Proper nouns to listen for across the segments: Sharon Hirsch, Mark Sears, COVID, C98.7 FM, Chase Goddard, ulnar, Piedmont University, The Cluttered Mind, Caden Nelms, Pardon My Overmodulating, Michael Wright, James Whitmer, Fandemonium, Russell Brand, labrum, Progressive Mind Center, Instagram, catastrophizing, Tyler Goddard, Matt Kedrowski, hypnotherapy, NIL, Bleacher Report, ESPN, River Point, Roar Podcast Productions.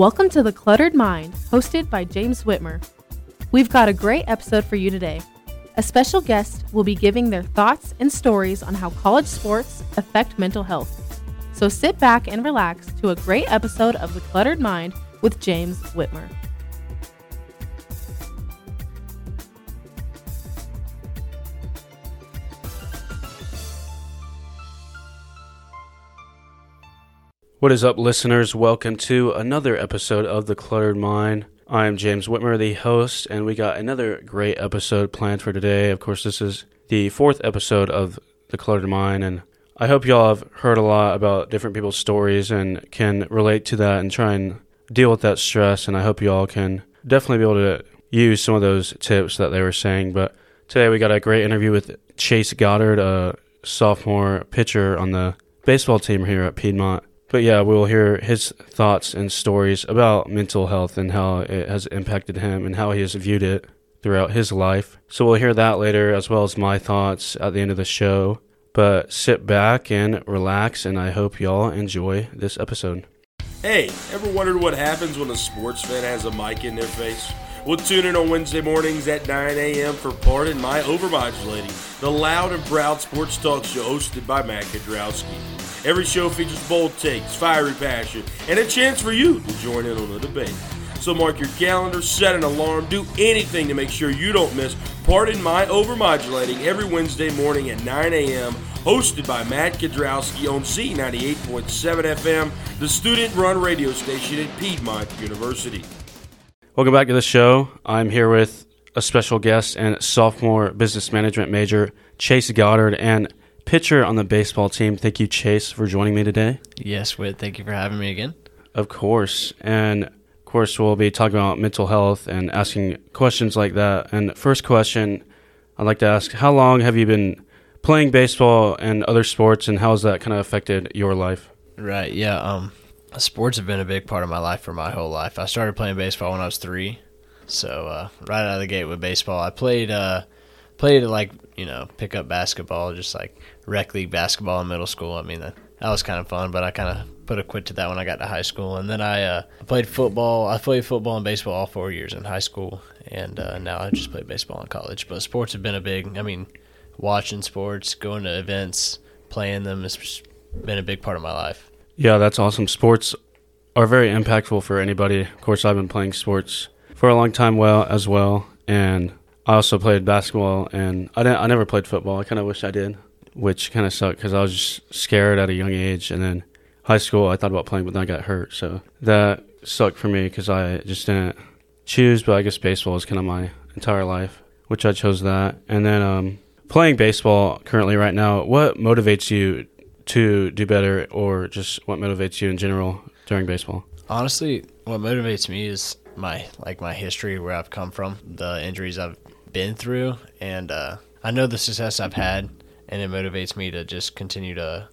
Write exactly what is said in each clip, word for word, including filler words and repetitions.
Welcome to The Cluttered Mind, hosted by James Whitmer. We've got a great episode for you today. A special guest will be giving their thoughts and stories on how college sports affect mental health. So sit back and relax to a great episode of The Cluttered Mind with James Whitmer. What is up, listeners? Welcome to another episode of The Cluttered Mind. I am James Whitmer, the host, and we got another great episode planned for today. Of course, this is the fourth episode of The Cluttered Mind, and I hope y'all have heard a lot about different people's stories and can relate to that and try and deal with that stress, and I hope y'all can definitely be able to use some of those tips that they were saying. But today we got a great interview with Chase Goddard, a sophomore pitcher on the baseball team here at Piedmont. But yeah, we'll hear his thoughts and stories about mental health and how it has impacted him and how he has viewed it throughout his life. So we'll hear that later, as well as my thoughts at the end of the show. But sit back and relax, and I hope y'all enjoy this episode. Hey, ever wondered what happens when a sports fan has a mic in their face? We'll tune in on Wednesday mornings at nine a.m. for Pardon My Overmodulating, the loud and proud sports talk show hosted by Matt Kedrowski. Every show features bold takes, fiery passion, and a chance for you to join in on the debate. So mark your calendar, set an alarm, do anything to make sure you don't miss Pardon My Overmodulating every Wednesday morning at nine a.m., hosted by Matt Kedrowski on C ninety-eight point seven F M, the student-run radio station at Piedmont University. Welcome back to the show. I'm here with a special guest and sophomore business management major, Chase Goddard, and pitcher on the baseball team. Thank you, Chase, for joining me today. Yes, Whit. Thank you for having me again. Of course. And, of course, we'll be talking about mental health and asking questions like that. And first question I'd like to ask, how long have you been playing baseball and other sports, and how has that kind of affected your life? Right, yeah. Um, sports have been a big part of my life for my whole life. I started playing baseball when I was three, so uh, right out of the gate with baseball. I played, uh, played like, you know, pick up basketball, just like rec league basketball in middle school. I mean, that, that was kind of fun, but I kind of put a quit to that when I got to high school. And then I uh, played football. I played football and baseball all four years in high school, and uh, now I just play baseball in college. But sports have been a big, I mean, watching sports, going to events, playing them has been a big part of my life. Yeah, that's awesome. Sports are very impactful for anybody. Of course, I've been playing sports for a long time well as well, and I also played basketball, and I didn't, I never played football. I kind of wish I did, which kind of sucked because I was just scared at a young age. And then high school, I thought about playing, but then I got hurt. So that sucked for me because I just didn't choose, but I guess baseball is kind of my entire life, which I chose that. And then um, playing baseball currently right now, what motivates you to do better, or just what motivates you in general during baseball? Honestly, what motivates me is my like my history, where I've come from, the injuries I've been through, and uh, I know the success I've had, and it motivates me to just continue to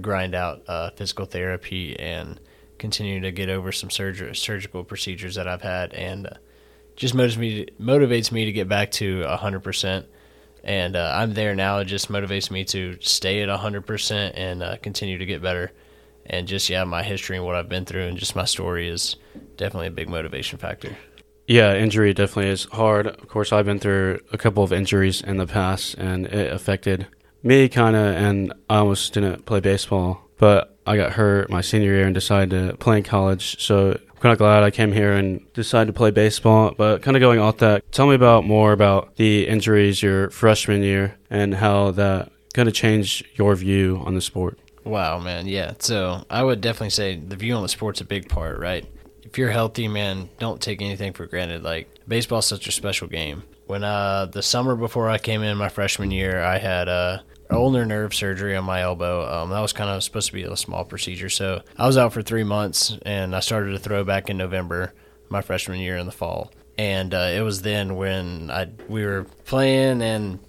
grind out uh, physical therapy and continue to get over some surger- surgical procedures that I've had, and uh, just motivates me to, motivates me to get back to one hundred percent, and uh, I'm there now. It just motivates me to stay at one hundred percent and uh, continue to get better. And just, yeah, my history and what I've been through and just my story is definitely a big motivation factor. Yeah, injury definitely is hard. Of course, I've been through a couple of injuries in the past, and it affected me kind of, and I almost didn't play baseball. But I got hurt my senior year and decided to play in college. So I'm kind of glad I came here and decided to play baseball. But kind of going off that, tell me about more about the injuries your freshman year and how that kind of changed your view on the sport. Wow, man, yeah. So I would definitely say the view on the sport's a big part, right? If you're healthy, man, don't take anything for granted. Like, baseball's such a special game. When uh, the summer before I came in my freshman year, I had uh, ulnar nerve surgery on my elbow. Um, that was kind of supposed to be a small procedure. So I was out for three months, and I started to throw back in November, my freshman year in the fall. And uh, it was then when I we were playing, and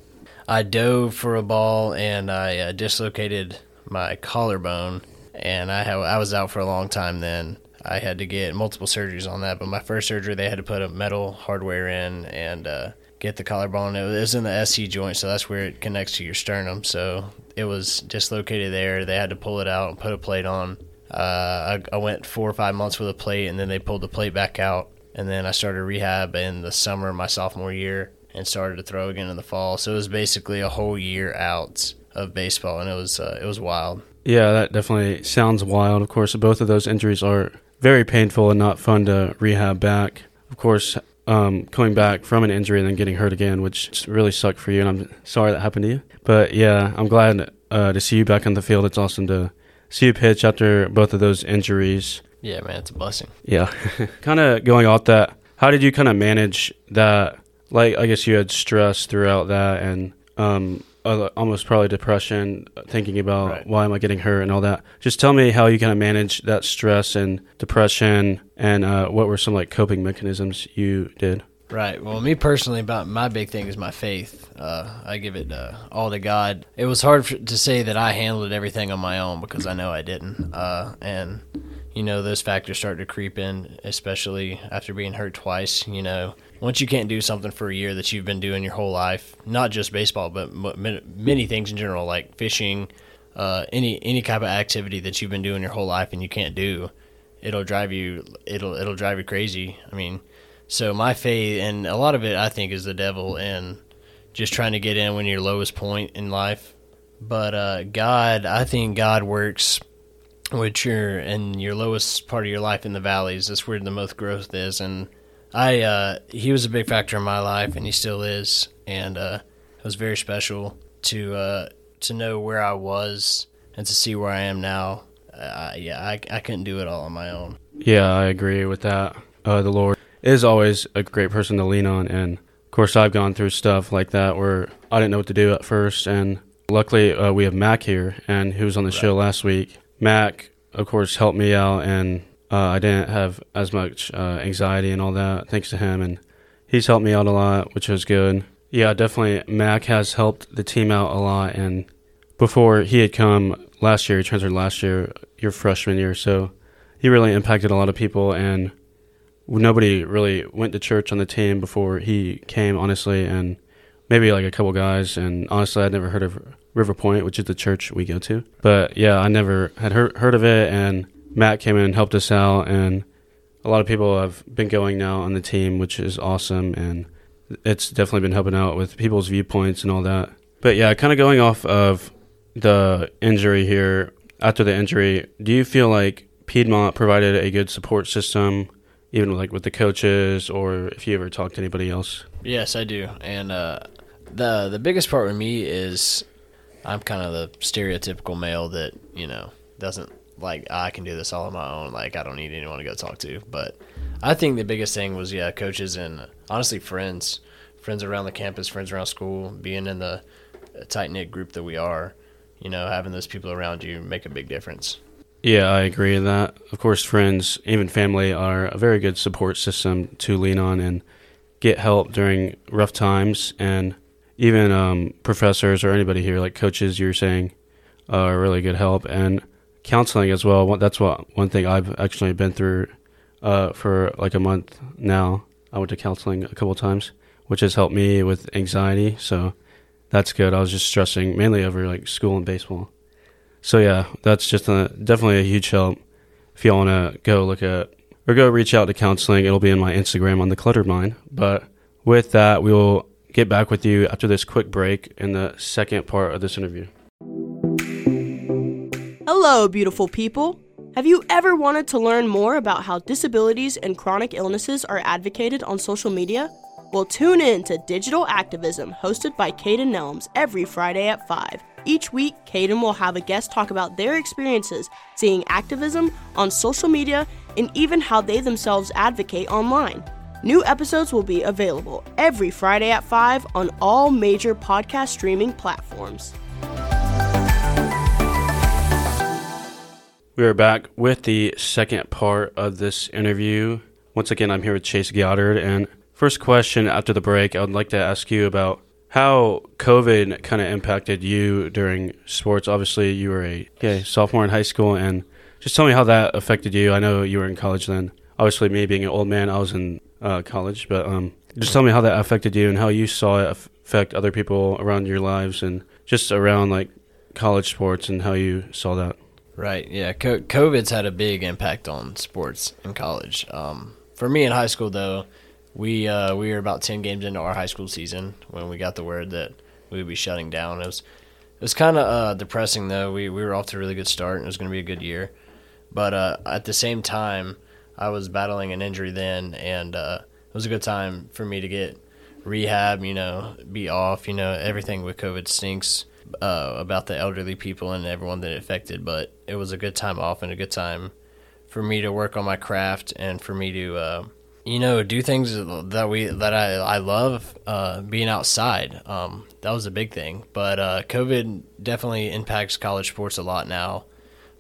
I dove for a ball, and I uh, dislocated my collarbone, and I have, I was out for a long time then. I had to get multiple surgeries on that, but my first surgery, they had to put a metal hardware in and uh, get the collarbone. It was in the S C joint, so that's where it connects to your sternum, so it was dislocated there. They had to pull it out and put a plate on. Uh, I, I went four or five months with a plate, and then they pulled the plate back out. And then I started rehab in the summer of my sophomore year and started to throw again in the fall. So it was basically a whole year out of baseball, and it was uh, it was wild. Yeah, that definitely sounds wild. Of course, both of those injuries are very painful and not fun to rehab back. Of course, um, coming back from an injury and then getting hurt again, which really sucked for you, and I'm sorry that happened to you. But yeah, I'm glad uh, to see you back on the field. It's awesome to see you pitch after both of those injuries. Yeah, man, it's a blessing. Yeah. Kind of going off that, how did you kind of manage that? Like, I guess you had stress throughout that and um, almost probably depression, thinking about right. why am I getting hurt and all that. Just tell me how you kind of managed that stress and depression and uh, what were some, like, coping mechanisms you did? Right. Well, me personally, about my big thing is my faith. Uh, I give it uh, all to God. It was hard for, to say that I handled everything on my own because I know I didn't. Uh, and... you know, those factors start to creep in, especially after being hurt twice. You know, once you can't do something for a year that you've been doing your whole life, not just baseball, but many things in general, like fishing, uh, any any type of activity that you've been doing your whole life and you can't do, it'll drive you it'll it'll drive you crazy. I mean, so my faith, and a lot of it I think is the devil and just trying to get in when you're lowest point in life. But uh, God, I think God works. Which you're in your lowest part of your life in the valleys. That's where the most growth is. And I, uh, he was a big factor in my life, and he still is. And uh, it was very special to uh, to know where I was and to see where I am now. Uh, yeah, I, I couldn't do it all on my own. Yeah, I agree with that. Uh, the Lord is always a great person to lean on. And, of course, I've gone through stuff like that where I didn't know what to do at first. And luckily uh, we have Mac here, and who was on the right. show last week. Mac, of course, helped me out, and uh, I didn't have as much uh, anxiety and all that, thanks to him, and he's helped me out a lot, which was good. Yeah, definitely, Mac has helped the team out a lot, and before he had come last year, he transferred last year, your freshman year, so he really impacted a lot of people, and nobody really went to church on the team before he came, honestly, and maybe like a couple guys, and honestly, I'd never heard of River Point, which is the church we go to. But yeah, I never had heard, heard of it, and Matt came in and helped us out, and a lot of people have been going now on the team, which is awesome, and it's definitely been helping out with people's viewpoints and all that. But yeah, kind of going off of the injury here, after the injury, do you feel like Piedmont provided a good support system, even like with the coaches, or if you ever talked to anybody else? Yes, I do, and uh, the the biggest part with me is I'm kind of the stereotypical male that, you know, doesn't like, I can do this all on my own. Like, I don't need anyone to go talk to. But I think the biggest thing was, yeah, coaches and honestly friends, friends around the campus, friends around school, being in the tight-knit group that we are, you know, having those people around you make a big difference. Yeah, I agree with that. Of course, friends, even family, are a very good support system to lean on and get help during rough times. And even um, professors or anybody here, like coaches, you're saying, uh, are really good help. And counseling as well. That's what one thing I've actually been through uh, for like a month now. I went to counseling a couple of times, which has helped me with anxiety. So that's good. I was just stressing mainly over like school and baseball. So yeah, that's just a, definitely a huge help. If you want to go look at or go reach out to counseling, it'll be in my Instagram on The Cluttered Mind. But with that, we will get back with you after this quick break in the second part of this interview. Hello, beautiful people. Have you ever wanted to learn more about how disabilities and chronic illnesses are advocated on social media? Well, tune in to Digital Activism, hosted by Caden Nelms every Friday at five. Each week, Caden will have a guest talk about their experiences seeing activism on social media and even how they themselves advocate online. New episodes will be available every Friday at five on all major podcast streaming platforms. We are back with the second part of this interview. Once again, I'm here with Chase Goddard. And first question after the break, I would like to ask you about how COVID kind of impacted you during sports. Obviously, you were a okay, sophomore in high school, and just tell me how that affected you. I know you were in college then. Obviously, me being an old man, I was in Uh, college, but um, just tell me how that affected you and how you saw it affect other people around your lives and just around like college sports and how you saw that. Right, yeah. Co- COVID's had a big impact on sports in college. Um, for me in high school, though, we uh, we were about ten games into our high school season when we got the word that we would be shutting down. It was it was kind of uh, depressing, though. We, we were off to a really good start, and it was going to be a good year. But uh, at the same time, I was battling an injury then, and uh, it was a good time for me to get rehab, you know, be off. You know, everything with COVID stinks uh, about the elderly people and everyone that it affected, but it was a good time off and a good time for me to work on my craft and for me to, uh, you know, do things that we that I, I love, uh, being outside. Um, that was a big thing. But uh, COVID definitely impacts college sports a lot now.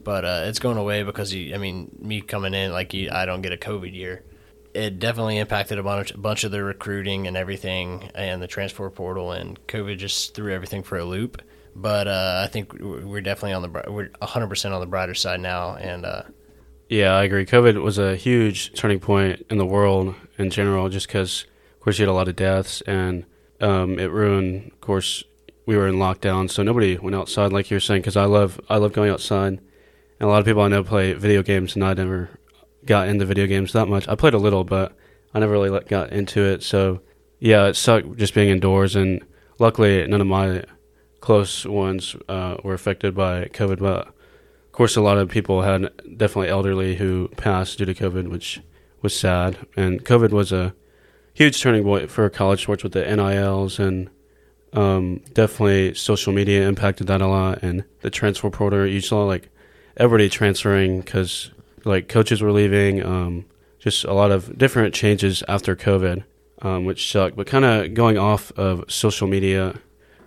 But uh, it's going away because, you, I mean, me coming in, like, you, I don't get a COVID year. It definitely impacted a bunch, a bunch of the recruiting and everything and the transfer portal, and COVID just threw everything for a loop. But uh, I think we're definitely on the we're one hundred percent on the brighter side now. And uh, yeah, I agree. COVID was a huge turning point in the world in general just because, of course, you had a lot of deaths, and um, it ruined, of course, we were in lockdown, so nobody went outside like you were saying, because I love, I love going outside. And a lot of people I know play video games, and I never got into video games that much. I played a little, but I never really got into it. So, yeah, it sucked just being indoors. And luckily, none of my close ones uh, were affected by COVID. But, of course, a lot of people had definitely elderly who passed due to COVID, which was sad. And COVID was a huge turning point for college sports with the N I Ls, and um, definitely social media impacted that a lot. And the transfer portal, you saw, like, everybody transferring because, like, coaches were leaving, um, just a lot of different changes after COVID, um, which sucked. But kind of going off of social media,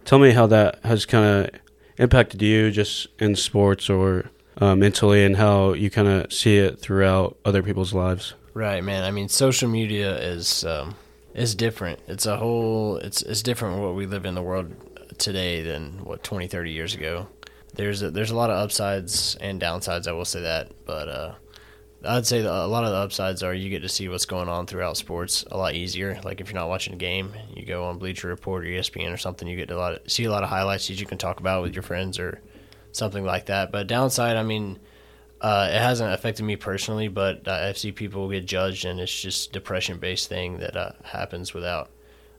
tell me how that has kind of impacted you just in sports or uh, mentally, and how you kind of see it throughout other people's lives. Right, man. I mean, social media is um, is different. It's a whole – it's it's different what we live in the world today than, what, twenty, thirty years ago. There's a, there's a lot of upsides and downsides, I will say that, but uh, I'd say a lot of the upsides are you get to see what's going on throughout sports a lot easier. Like, if you're not watching a game, you go on Bleacher Report or E S P N or something, you get to a lot of, see a lot of highlights that you can talk about with your friends or something like that. But downside, I mean, uh, it hasn't affected me personally, but I've seen people get judged, and it's just depression-based thing that uh, happens without,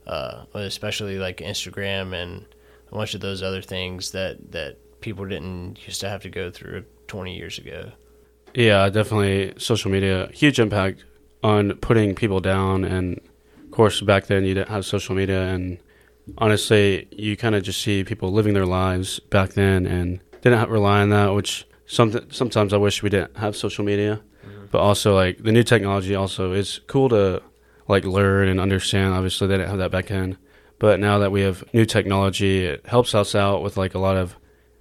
uh, especially like Instagram and a bunch of those other things that, that – people didn't used to have to go through twenty years ago. Yeah, definitely social media, huge impact on putting people down. And of course, back then you didn't have social media, and honestly, you kind of just see people living their lives back then and didn't have, rely on that, which some, sometimes I wish we didn't have social media. Mm-hmm. But also, like, the new technology also is cool to, like, learn and understand. Obviously, they didn't have that back then. But now that we have new technology, it helps us out with, like, a lot of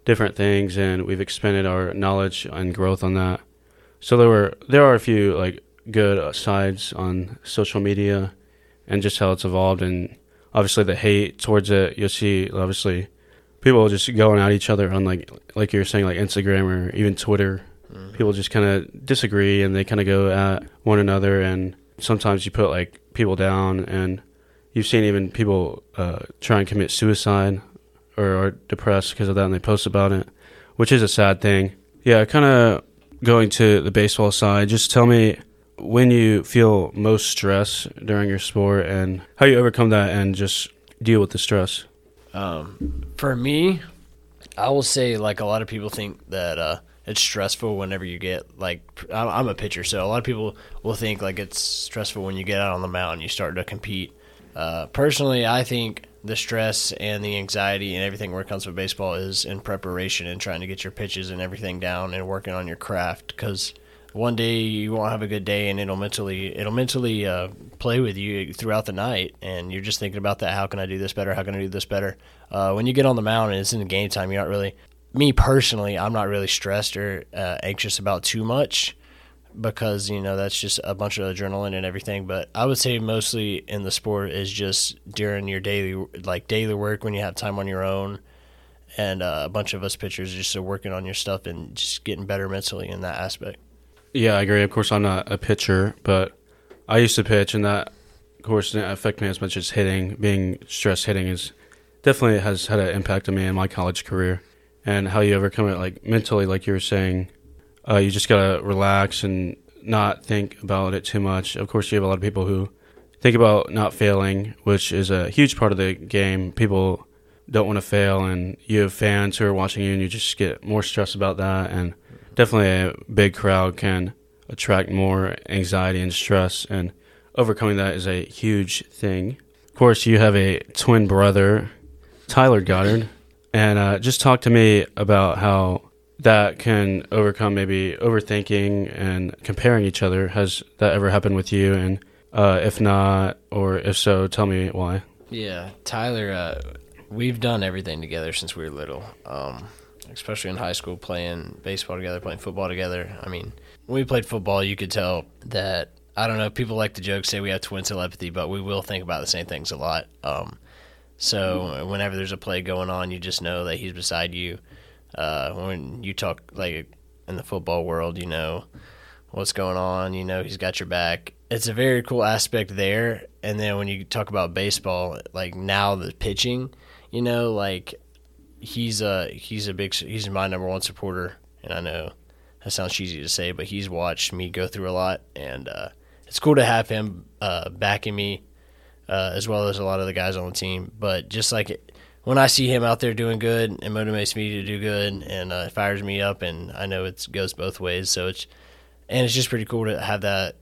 different things, and we've expanded our knowledge and growth on that. So there were there are a few, like, good sides on social media and just how it's evolved, and obviously the hate towards it. You'll see, obviously, people just going at each other on, like like you were saying, like Instagram or even Twitter. Mm-hmm. People just kind of disagree, and they kind of go at one another, and sometimes you put, like, people down, and you've seen even people uh, try and commit suicide or are depressed because of that, and they post about it, which is a sad thing. Yeah, kind of going to the baseball side, just tell me when you feel most stress during your sport and how you overcome that and just deal with the stress. Um, for me, I will say, like, a lot of people think that uh, it's stressful whenever you get, like, I'm a pitcher, so a lot of people will think, like, it's stressful when you get out on the mound and you start to compete. Uh, personally, I think the stress and the anxiety and everything where it comes with baseball is in preparation and trying to get your pitches and everything down and working on your craft, because one day you won't have a good day, and it'll mentally it'll mentally uh, play with you throughout the night, and you're just thinking about that. How can I do this better? How can I do this better? Uh, when you get on the mound and it's in the game time, you're not really – me personally, I'm not really stressed or uh, anxious about too much, because, you know, that's just a bunch of adrenaline and everything. But I would say mostly in the sport is just during your daily, like, daily work when you have time on your own, and uh, a bunch of us pitchers just are working on your stuff and just getting better mentally in that aspect. Yeah, I agree. Of course, I'm not a pitcher, but I used to pitch, and that, of course, didn't affect me as much as hitting. Being stressed hitting is definitely has had an impact on me in my college career, and how you overcome it, like, mentally, like you were saying – Uh, you just got to relax and not think about it too much. Of course, you have a lot of people who think about not failing, which is a huge part of the game. People don't want to fail, and you have fans who are watching you, and you just get more stressed about that. And definitely a big crowd can attract more anxiety and stress, and overcoming that is a huge thing. Of course, you have a twin brother, Tyler Goddard, and uh, just talk to me about how that can overcome maybe overthinking and comparing each other. Has that ever happened with you? And uh, if not, or if so, tell me why. Yeah, Tyler, uh, we've done everything together since we were little, um, especially in high school, playing baseball together, playing football together. I mean, when we played football, you could tell that, I don't know, people like to joke, say we have twin telepathy, but we will think about the same things a lot. Um, so whenever there's a play going on, you just know that he's beside you. Uh, when you talk, like, in the football world, you know what's going on, you know he's got your back. It's a very cool aspect there. And then when you talk about baseball, like, now the pitching, you know, like, he's a, he's a big, he's my number one supporter. And I know that sounds cheesy to say, but he's watched me go through a lot. And uh, it's cool to have him uh, backing me, uh, as well as a lot of the guys on the team. But just like it, when I see him out there doing good, it motivates me to do good, and uh, it fires me up, and I know it goes both ways. So it's, and it's just pretty cool to have that,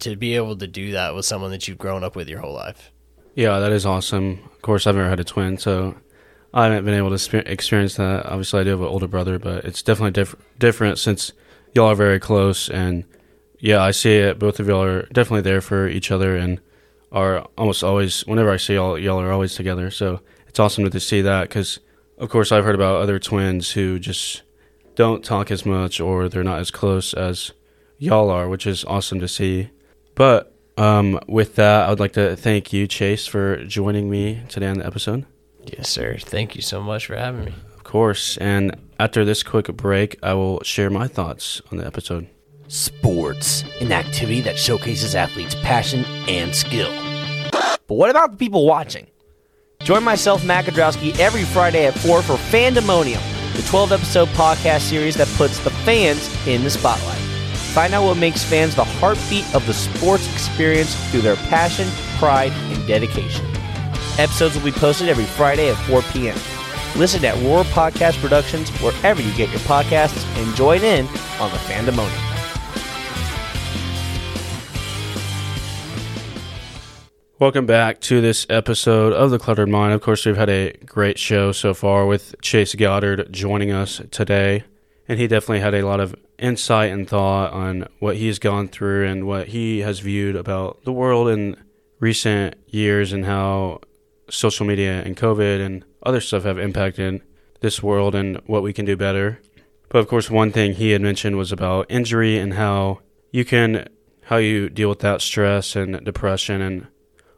to be able to do that with someone that you've grown up with your whole life. Yeah, that is awesome. Of course, I've never had a twin, so I haven't been able to experience that. Obviously, I do have an older brother, but it's definitely diff- different since y'all are very close. And yeah, I see it. Both of y'all are definitely there for each other, and are almost always, whenever I see y'all, y'all are always together. So it's awesome to see that, because, of course, I've heard about other twins who just don't talk as much, or they're not as close as y'all are, which is awesome to see. But um, with that, I would like to thank you, Chase, for joining me today on the episode. Yes, sir. Thank you so much for having me. Of course. And after this quick break, I will share my thoughts on the episode. Sports, an activity that showcases athletes' passion and skill. But what about the people watching? Join myself, Matt Kedrowski, every Friday at four for Fandemonium, the twelve-episode podcast series that puts the fans in the spotlight. Find out what makes fans the heartbeat of the sports experience through their passion, pride, and dedication. Episodes will be posted every Friday at four p.m. Listen at Roar Podcast Productions wherever you get your podcasts, and join in on the Fandemonium. Welcome back to this episode of The Cluttered Mind. Of course, we've had a great show so far with Chase Goddard joining us today, and he definitely had a lot of insight and thought on what he's gone through and what he has viewed about the world in recent years, and how social media and COVID and other stuff have impacted this world and what we can do better. But of course, one thing he had mentioned was about injury and how you can, how you deal with that stress and depression, and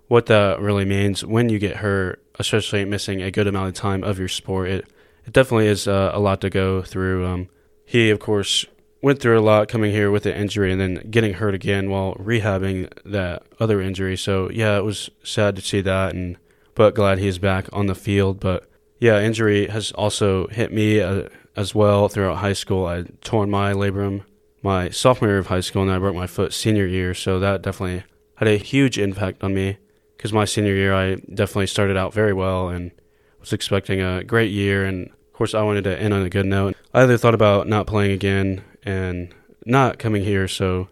what that really means when you get hurt, especially missing a good amount of time of your sport. It, it definitely is uh, a lot to go through. Um, he, of course, went through a lot coming here with an injury and then getting hurt again while rehabbing that other injury. So, yeah, it was sad to see that, and but glad he's back on the field. But, yeah, injury has also hit me uh, as well throughout high school. I torn my labrum my sophomore year of high school, and I broke my foot senior year. So that definitely had a huge impact on me, because my senior year, I definitely started out very well and was expecting a great year. And, of course, I wanted to end on a good note. I either thought about not playing again and not coming here, so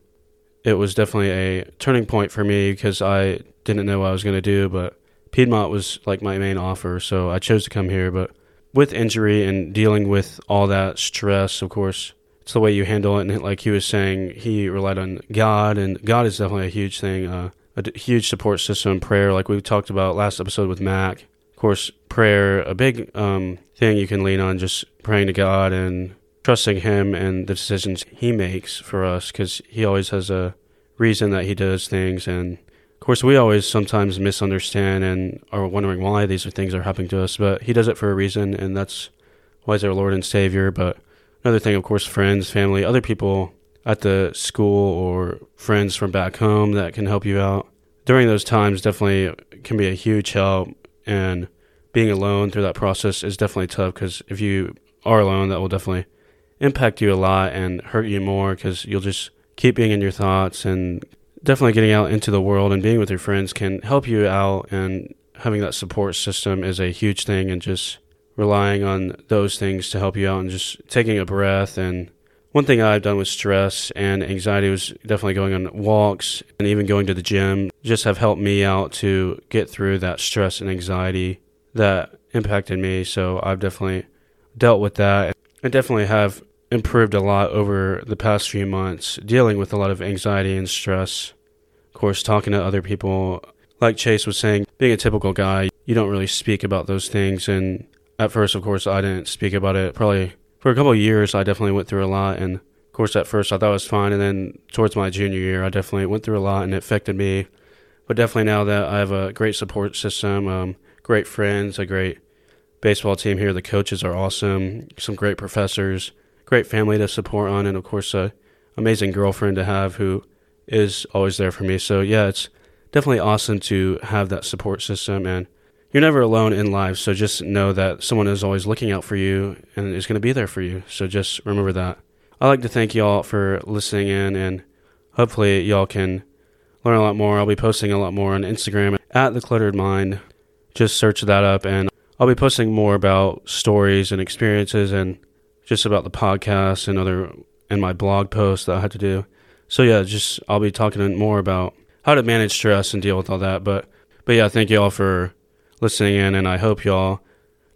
it was definitely a turning point for me, because I didn't know what I was going to do, but Piedmont was, like, my main offer, so I chose to come here. But with injury and dealing with all that stress, of course, it's the way you handle it. And like he was saying, he relied on God, and God is definitely a huge thing, uh, a huge support system, prayer, like we talked about last episode with Mac. Of course, prayer, a big um, thing you can lean on, just praying to God and trusting him and the decisions he makes for us, because he always has a reason that he does things. And, of course, we always sometimes misunderstand and are wondering why these things are happening to us, but he does it for a reason, and that's why he's our Lord and Savior. But another thing, of course, friends, family, other people at the school, or friends from back home that can help you out during those times, definitely can be a huge help. And being alone through that process is definitely tough, because if you are alone, that will definitely impact you a lot and hurt you more, because you'll just keep being in your thoughts. And definitely getting out into the world and being with your friends can help you out, and having that support system is a huge thing, and just relying on those things to help you out and just taking a breath. And one thing I've done with stress and anxiety was definitely going on walks and even going to the gym, just have helped me out to get through that stress and anxiety that impacted me. So I've definitely dealt with that. I definitely have improved a lot over the past few months dealing with a lot of anxiety and stress. Of course, talking to other people, like Chase was saying, being a typical guy, you don't really speak about those things. And at first, of course, I didn't speak about it. Probably for a couple of years, I definitely went through a lot. And of course, at first, I thought it was fine. And then towards my junior year, I definitely went through a lot and it affected me. But definitely now that I have a great support system, um, great friends, a great baseball team here. The coaches are awesome. Some great professors, great family to support on. And of course, a amazing girlfriend to have who is always there for me. So yeah, it's definitely awesome to have that support system, and you're never alone in life. So just know that someone is always looking out for you and is going to be there for you. So just remember that. I'd like to thank y'all for listening in, and hopefully y'all can learn a lot more. I'll be posting a lot more on Instagram at The Cluttered Mind. Just search that up, and I'll be posting more about stories and experiences and just about the podcast and other and my blog posts that I had to do. So yeah, just I'll be talking more about how to manage stress and deal with all that. But but yeah, thank y'all for listening in, and I hope y'all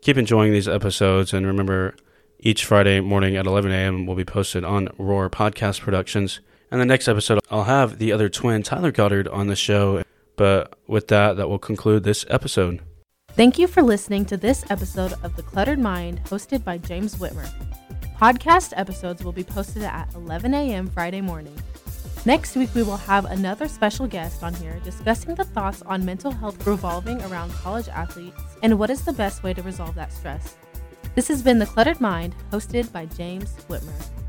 keep enjoying these episodes. And remember, each Friday morning at eleven a.m. will be posted on Roar Podcast Productions. And the next episode, I'll have the other twin, Tyler Goddard, on the show. But with that, that will conclude this episode. Thank you for listening to this episode of The Cluttered Mind, hosted by James Whitmer. Podcast episodes will be posted at eleven a.m. Friday morning. Next week, we will have another special guest on here discussing the thoughts on mental health revolving around college athletes and what is the best way to resolve that stress. This has been The Cluttered Mind, hosted by James Whitmer.